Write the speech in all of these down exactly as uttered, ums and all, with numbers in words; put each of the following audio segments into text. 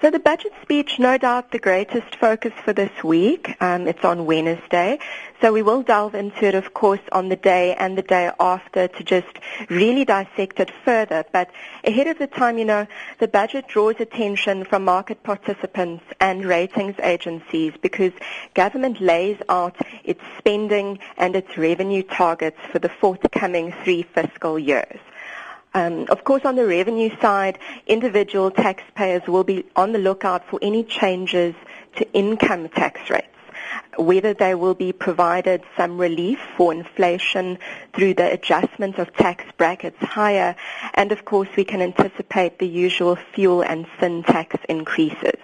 So the budget speech, no doubt the greatest focus for this week. Um, it's on Wednesday. So we will delve into it, of course, on the day and the day after to just really dissect it further. But ahead of the time, you know, the budget draws attention from market participants and ratings agencies because government lays out its spending and its revenue targets for the forthcoming three fiscal years. Um, of course, on the revenue side, individual taxpayers will be on the lookout for any changes to income tax rates, whether they will be provided some relief for inflation through the adjustment of tax brackets higher, and of course we can anticipate the usual fuel and sin tax increases.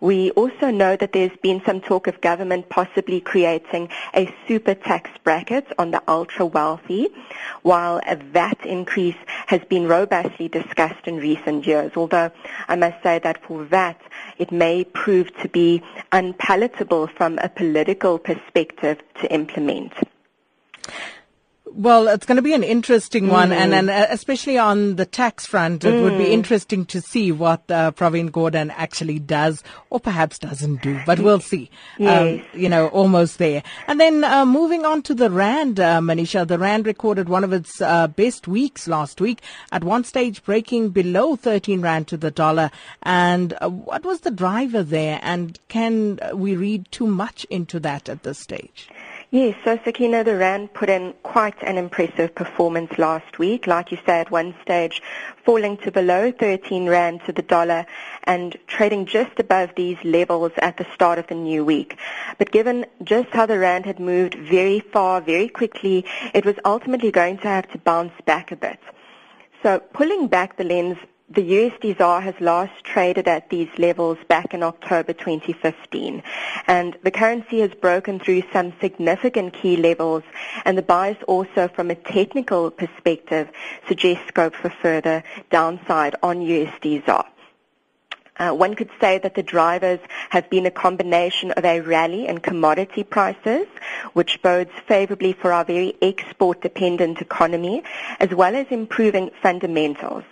We also know that there's been some talk of government possibly creating a super tax bracket on the ultra-wealthy, while a V A T increase has been robustly discussed in recent years, although I must say that for V A T, it may prove to be unpalatable from a political perspective to implement. Well, it's going to be an interesting one, mm-hmm. and, and especially on the tax front, it mm. would be interesting to see what uh, Pravin Gordhan actually does or perhaps doesn't do, but we'll see. Yes. Um, you know, almost there. And then uh, moving on to the RAND, uh, Manisha, the RAND recorded one of its uh, best weeks last week, at one stage breaking below thirteen rand to the dollar. And uh, what was the driver there, and can we read too much into that at this stage? Yes, so Sakina, the RAND put in quite an impressive performance last week. Like you say, at one stage falling to below thirteen rand to the dollar and trading just above these levels at the start of the new week. But given just how the RAND had moved very far, very quickly, it was ultimately going to have to bounce back a bit. So pulling back the lens, the U S D ZAR has last traded at these levels back in October twenty fifteen, and the currency has broken through some significant key levels, and the bias also from a technical perspective suggests scope for further downside on U S D ZAR. Uh, one could say that the drivers have been a combination of a rally in commodity prices, which bodes favorably for our very export-dependent economy, as well as improving fundamentals.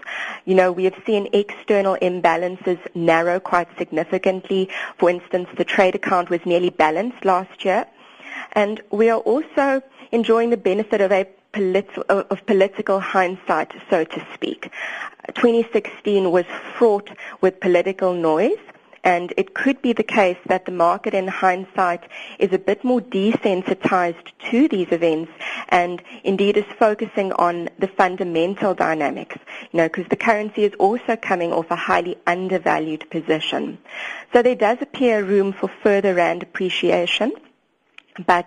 You know, we have seen external imbalances narrow quite significantly. For instance, the trade account was nearly balanced last year. And we are also enjoying the benefit of a politi- of political hindsight, so to speak. twenty sixteen was fraught with political noise, and it could be the case that the market in hindsight is a bit more desensitized to these events and indeed is focusing on the fundamental dynamics, you know, because the currency is also coming off a highly undervalued position. So there does appear room for further rand appreciation. But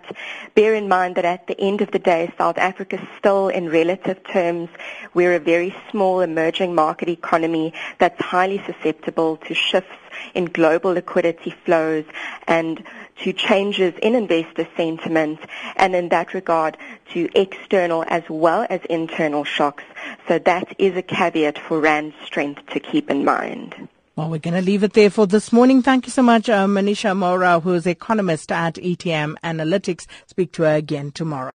bear in mind that at the end of the day, South Africa is still, in relative terms, we're a very small emerging market economy that's highly susceptible to shifts in global liquidity flows and to changes in investor sentiment, and in that regard to external as well as internal shocks. So that is a caveat for rand strength to keep in mind. Well, we're going to leave it there for this morning. Thank you so much, uh, Manisha Morar, who is economist at E T M Analytics. Speak to her again tomorrow.